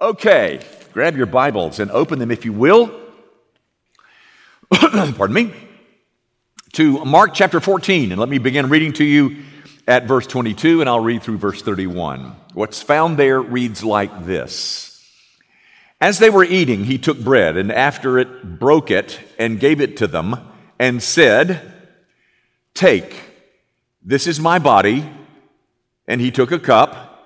Okay, grab your Bibles and open them, if you will, pardon me, to Mark chapter 14, and let me begin reading to you at verse 22, and I'll read through verse 31. What's found there reads like this. As they were eating, he took bread, and after it, broke it and gave it to them, and said, "Take, this is my body," and he took a cup,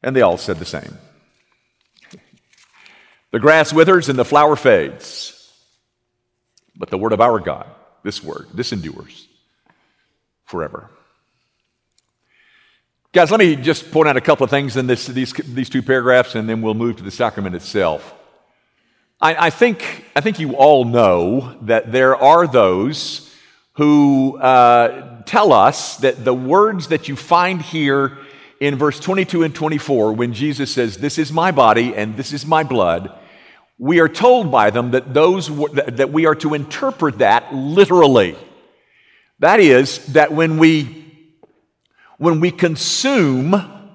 And they all said the same. The grass withers and the flower fades, but the word of our God, this word, this endures forever. Guys, let me just point out a couple of things in these two paragraphs, and then we'll move to the sacrament itself. I think you all know that there are those who tell us that the words that you find here in verse 22 and 24, when Jesus says, "This is my body and this is my blood," we are told by them that that we are to interpret that literally. That is, that when we consume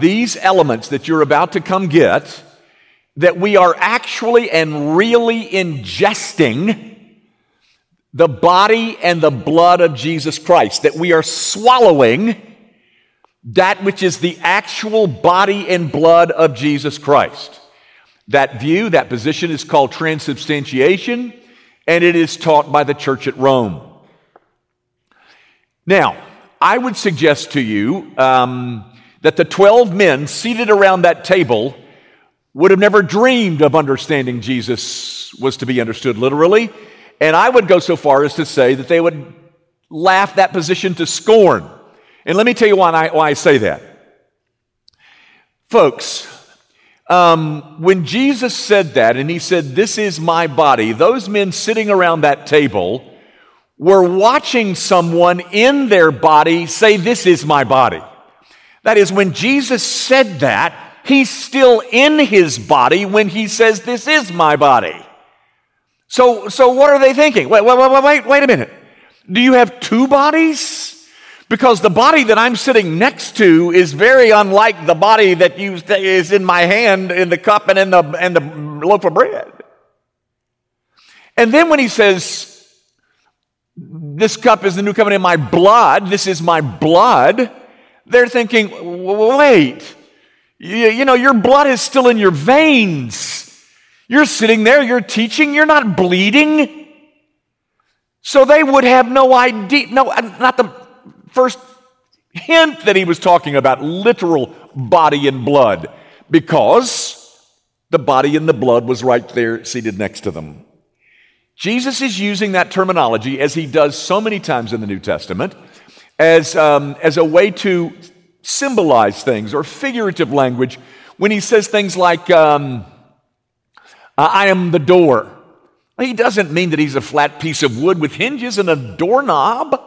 these elements that you're about to come get, that we are actually and really ingesting the body and the blood of Jesus Christ, that we are swallowing that which is the actual body and blood of Jesus Christ. That view, that position is called transubstantiation, and it is taught by the church at Rome. Now, I would suggest to you that the 12 men seated around that table would have never dreamed of understanding Jesus was to be understood literally, and I would go so far as to say that they would laugh that position to scorn. And let me tell you why I say that. Folks, when Jesus said that, and he said, "This is my body," those men sitting around that table were watching someone in their body say, "This is my body." That is, when Jesus said that, he's still in his body when he says, "This is my body." So what are they thinking? Wait a minute. Do you have two bodies? Because the body that I'm sitting next to is very unlike the body that is in my hand, in the cup, and in the loaf of bread. And then when he says, "This cup is the new covenant in my blood, this is my blood," they're thinking, "Wait, you know, your blood is still in your veins. You're sitting there, you're teaching, you're not bleeding." So they would have no idea, not the first hint that he was talking about literal body and blood, because the body and the blood was right there seated next to them. Jesus is using that terminology, as he does so many times in the New Testament, as a way to symbolize things, or figurative language, when he says things like, "I am the door." He doesn't mean that he's a flat piece of wood with hinges and a doorknob.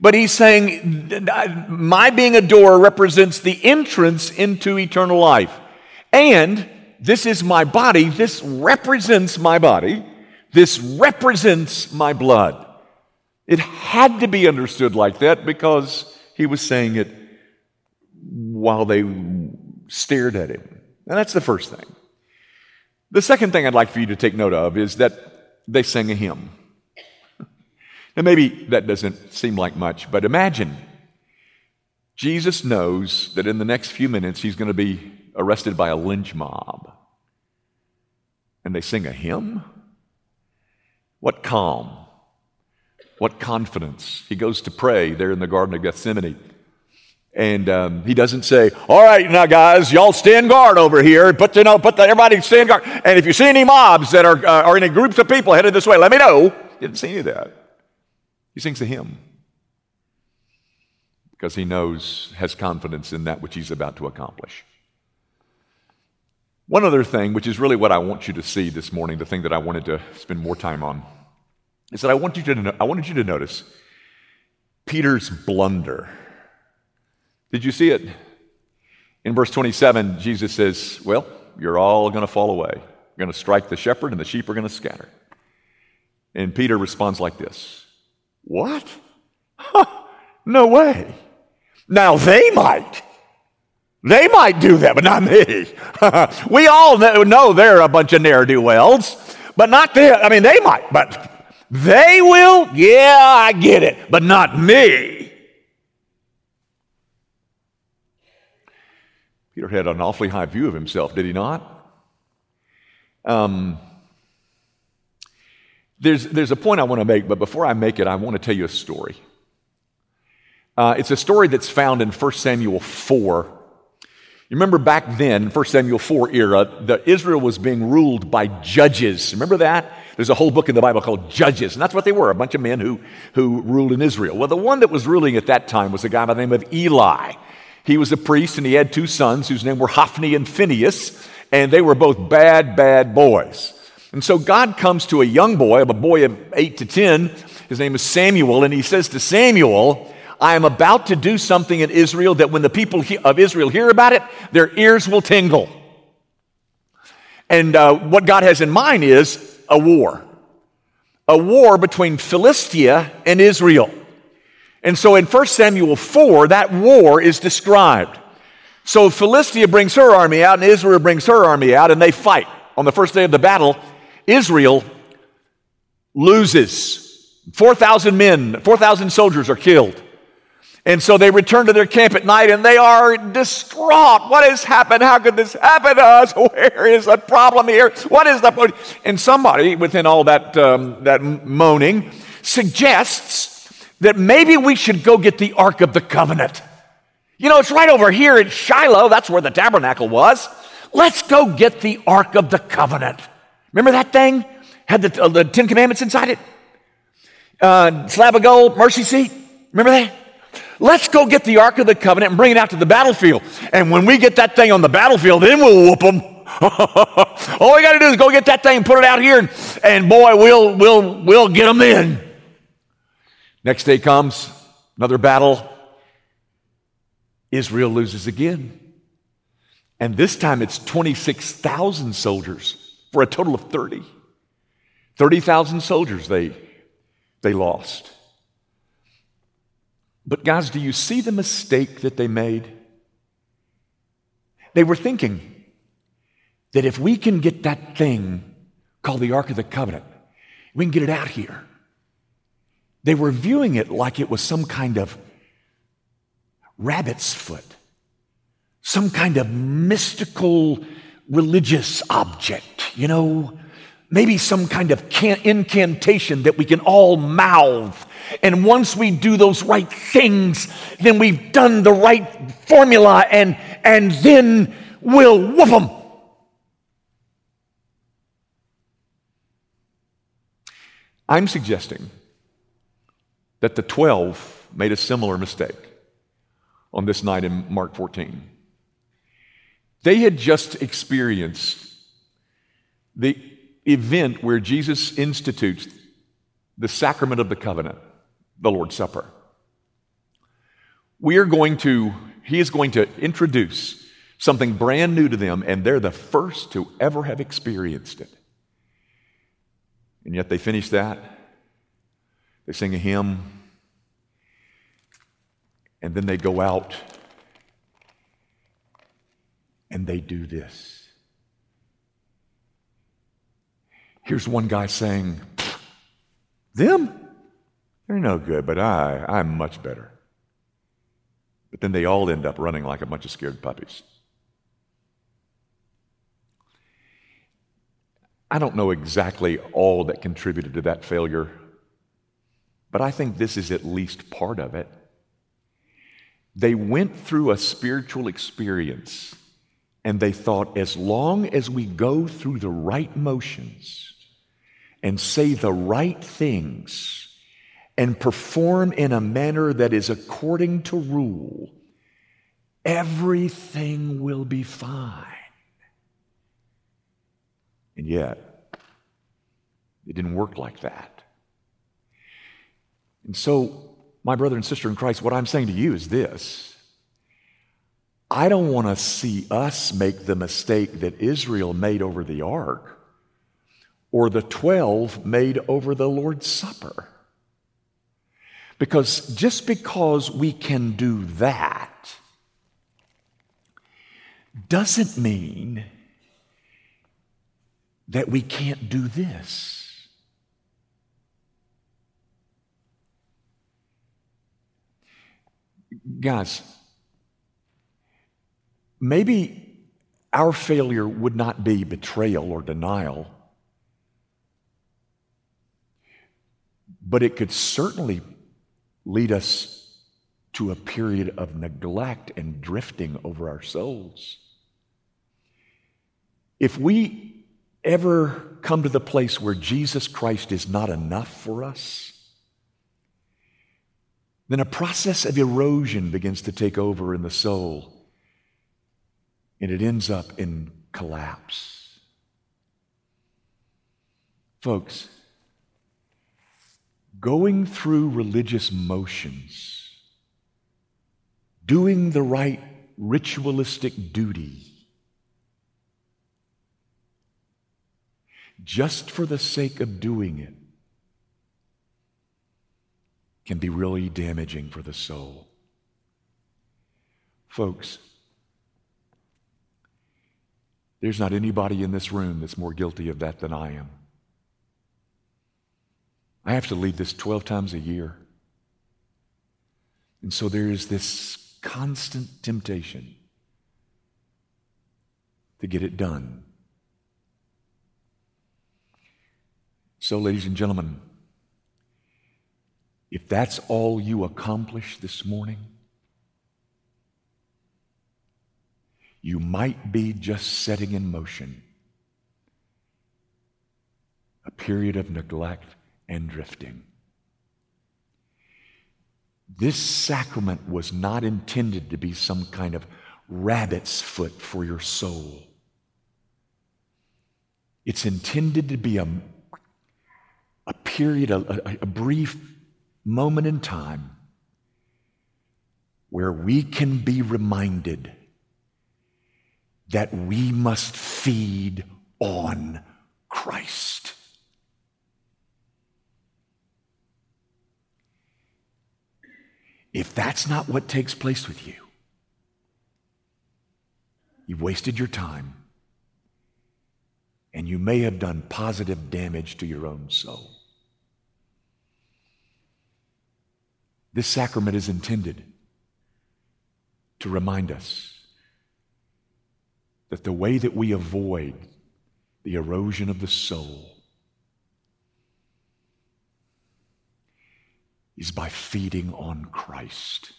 But he's saying, my being a door represents the entrance into eternal life. And this is my body. This represents my body. This represents my blood. It had to be understood like that, because he was saying it while they stared at him. And that's the first thing. The second thing I'd like for you to take note of is that they sang a hymn. Now, maybe that doesn't seem like much, but imagine Jesus knows that in the next few minutes he's going to be arrested by a lynch mob. and they sing a hymn? What calm, what confidence. He goes to pray there in the Garden of Gethsemane. And he doesn't say, all right, now guys, y'all stand guard over here. Everybody stand guard. And if you see any mobs that are any groups of people headed this way, let me know. He didn't see any of that. He sings a hymn because he knows, has confidence in that which he's about to accomplish. One other thing, which is really what I want you to see this morning, the thing that I wanted to spend more time on, is that I wanted you to notice Peter's blunder. Did you see it? In verse 27, Jesus says, well, you're all going to fall away. You're going to strike the shepherd and the sheep are going to scatter. And Peter responds like this, what? Huh, no way. Now they might. They might do that, but not me. We all know they're a bunch of ne'er-do-wells, but not them. I mean, they might, but they will? Yeah, I get it, but not me. Peter had an awfully high view of himself, did he not? There's a point I want to make, but before I make it, I want to tell you a story. It's a story that's found in 1 Samuel 4. You remember back then, 1 Samuel 4 era, Israel was being ruled by judges. Remember that? There's a whole book in the Bible called Judges, and that's what they were, a bunch of men who ruled in Israel. Well, the one that was ruling at that time was a guy by the name of Eli. He was a priest, and he had two sons whose name were Hophni and Phinehas, and they were both bad, bad boys. And so God comes to a boy of 8 to 10, his name is Samuel, and he says to Samuel, I am about to do something in Israel that when the people of Israel hear about it, their ears will tingle. And what God has in mind is a war between Philistia and Israel. And so in 1 Samuel 4, that war is described. So Philistia brings her army out and Israel brings her army out and they fight. On the first day of the battle, Israel loses. 4,000 men, 4,000 soldiers are killed. And so they return to their camp at night, and they are distraught. What has happened? How could this happen to us? Where is the problem here? What is the problem? And somebody within all that that moaning suggests that maybe we should go get the Ark of the Covenant. You know, it's right over here at Shiloh. That's where the tabernacle was. Let's go get the Ark of the Covenant. Remember that thing? Had the Ten Commandments inside it? Slab of gold, mercy seat. Remember that? Let's go get the Ark of the Covenant and bring it out to the battlefield. And when we get that thing on the battlefield, then we'll whoop them. All we got to do is go get that thing and put it out here, and boy, we'll get them then. Next day comes, another battle. Israel loses again. And this time it's 26,000 soldiers for a total of 30. 30,000 soldiers they lost. But guys, do you see the mistake that they made? They were thinking that if we can get that thing called the Ark of the Covenant, we can get it out here. They were viewing it like it was some kind of rabbit's foot, some kind of mystical religious object, you know, maybe some kind of incantation that we can all mouth. And once we do those right things, then we've done the right formula, and then we'll whoop them. I'm suggesting that the 12 made a similar mistake on this night in Mark 14. They had just experienced the event where Jesus institutes the sacrament of the covenant, the Lord's Supper. He is going to introduce something brand new to them, and they're the first to ever have experienced it. And yet they finish that, they sing a hymn, and then they go out and they do this. Here's one guy saying, them? They're no good, but I'm much better. But then they all end up running like a bunch of scared puppies. I don't know exactly all that contributed to that failure, but I think this is at least part of it. They went through a spiritual experience, and they thought, as long as we go through the right motions and say the right things and perform in a manner that is according to rule, everything will be fine. And yet, it didn't work like that. And so, my brother and sister in Christ, what I'm saying to you is this. I don't want to see us make the mistake that Israel made over the ark or the 12 made over the Lord's Supper. Because just because we can do that doesn't mean that we can't do this. Guys, maybe our failure would not be betrayal or denial, but it could certainly lead us to a period of neglect and drifting over our souls. If we ever come to the place where Jesus Christ is not enough for us, then a process of erosion begins to take over in the soul, and it ends up in collapse. Folks, going through religious motions, doing the right ritualistic duty, just for the sake of doing it, can be really damaging for the soul. Folks, there's not anybody in this room that's more guilty of that than I am. I have to lead this 12 times a year. And so there is this constant temptation to get it done. So, ladies and gentlemen, if that's all you accomplish this morning, you might be just setting in motion a period of neglect and drifting. This sacrament was not intended to be some kind of rabbit's foot for your soul. It's intended to be a period, a brief moment in time where we can be reminded that we must feed on Christ. If that's not what takes place with you, you've wasted your time, and you may have done positive damage to your own soul. This sacrament is intended to remind us that the way that we avoid the erosion of the soul is by feeding on Christ.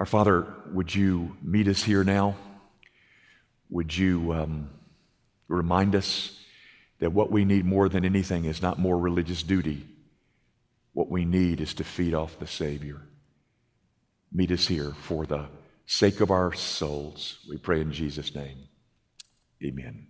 Our Father, would you meet us here now? Would you remind us that what we need more than anything is not more religious duty. What we need is to feed off the Savior. Meet us here for the sake of our souls. We pray in Jesus' name. Amen.